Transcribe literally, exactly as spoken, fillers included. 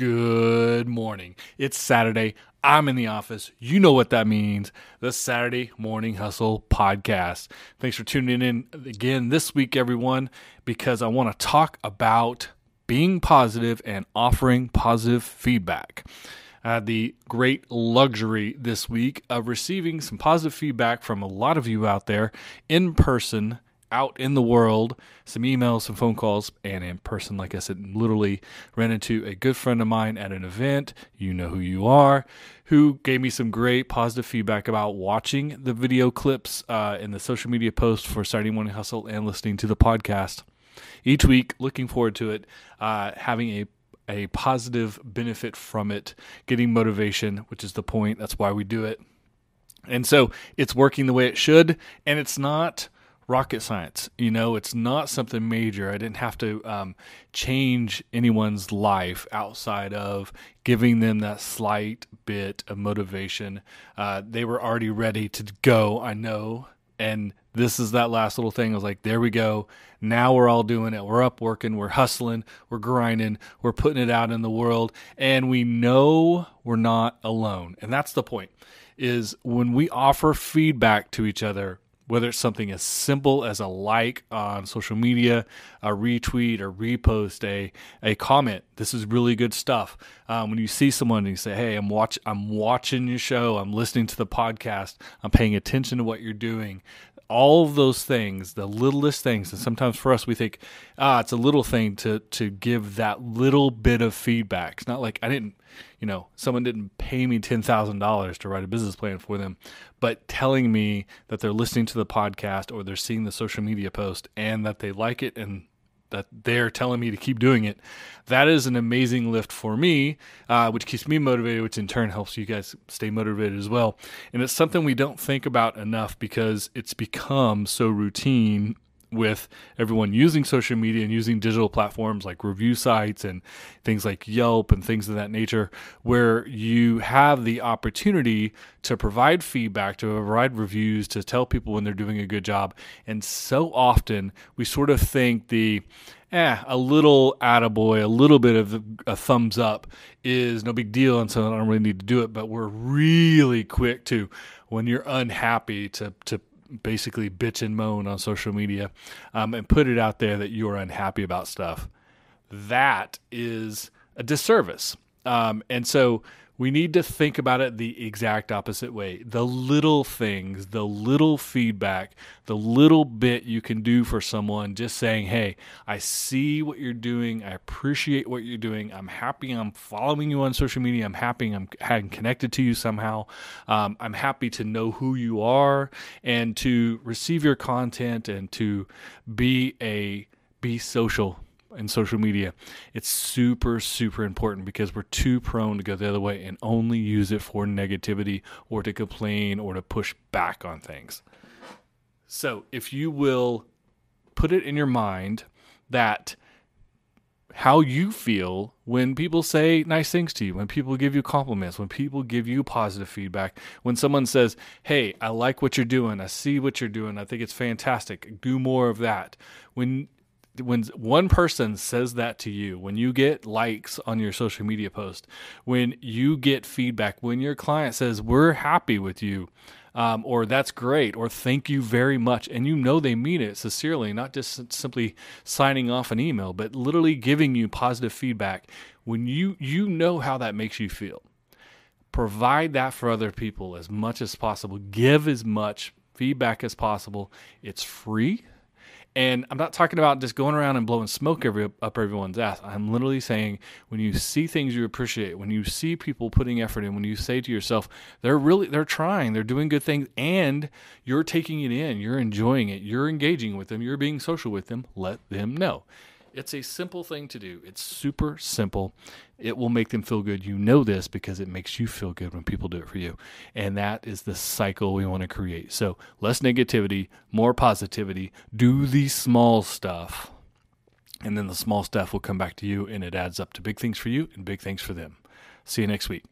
Good morning. It's Saturday. I'm in the office. You know what that means. The Saturday Morning Hustle podcast. Thanks for tuning in again this week, everyone, because I want to talk about being positive and offering positive feedback. I had the great luxury this week of receiving some positive feedback from a lot of you out there in person, out in the world, some emails, some phone calls, and in person. Like I said, literally ran into a good friend of mine at an event, you know who you are, who gave me some great positive feedback about watching the video clips uh, in the social media post for Saturday Morning Hustle and listening to the podcast each week. Looking forward to it, uh, having a a positive benefit from it, getting motivation, which is the point. That's why we do it. And so it's working the way it should, and it's not rocket science. You know, it's not something major. I didn't have to um, change anyone's life outside of giving them that slight bit of motivation. Uh, they were already ready to go, I know. And this is that last little thing. I was like, there we go. Now we're all doing it. We're up working. We're hustling. We're grinding. We're putting it out in the world. And we know we're not alone. And that's the point, is when we offer feedback to each other, whether it's something as simple as a like on social media, a retweet or repost, a a comment. This is really good stuff. Um, when you see someone and you say, "Hey, I'm watch, I'm watching your show. I'm listening to the podcast. I'm paying attention to what you're doing." All of those things, the littlest things, and sometimes for us we think, "Ah, it's a little thing to to give that little bit of feedback." It's not like I didn't, you know, someone didn't pay me ten thousand dollars to write a business plan for them, but telling me that they're listening to the podcast or they're seeing the social media post and that they like it and that they're telling me to keep doing it, that is an amazing lift for me, uh, which keeps me motivated, which in turn helps you guys stay motivated as well. And it's something we don't think about enough because it's become so routine with everyone using social media and using digital platforms like review sites and things like Yelp and things of that nature, where you have the opportunity to provide feedback, to provide reviews, to tell people when they're doing a good job. And so often we sort of think the, eh, a little attaboy, a little bit of a thumbs up is no big deal, and so I don't really need to do it. But we're really quick to, when you're unhappy, to, to, basically bitch and moan on social media um, and put it out there that you are unhappy about stuff. That is a disservice. Um, and so we need to think about it the exact opposite way. The little things, the little feedback, the little bit you can do for someone, just saying, "Hey, I see what you're doing. I appreciate what you're doing. I'm happy I'm following you on social media. I'm happy I'm connected to you somehow. Um, I'm happy to know who you are and to receive your content and to be a be social." In social media, it's super, super important because we're too prone to go the other way and only use it for negativity or to complain or to push back on things. So if you will put it in your mind that how you feel when people say nice things to you, when people give you compliments, when people give you positive feedback, when someone says, "Hey, I like what you're doing. I see what you're doing. I think it's fantastic. Do more of that." When When one person says that to you, when you get likes on your social media post, when you get feedback, when your client says, "We're happy with you," um, or "That's great," or "Thank you very much," and you know they mean it sincerely, not just simply signing off an email, but literally giving you positive feedback, when you, you know how that makes you feel. Provide that for other people as much as possible. Give as much feedback as possible. It's free. And I'm not talking about just going around and blowing smoke every, up everyone's ass. I'm literally saying when you see things you appreciate, when you see people putting effort in, when you say to yourself, they're really, they're trying, they're doing good things, and you're taking it in, you're enjoying it, you're engaging with them, you're being social with them, let them know. It's a simple thing to do. It's super simple. It will make them feel good. You know this because it makes you feel good when people do it for you. And that is the cycle we want to create. So less negativity, more positivity. Do the small stuff. And then the small stuff will come back to you, and it adds up to big things for you and big things for them. See you next week.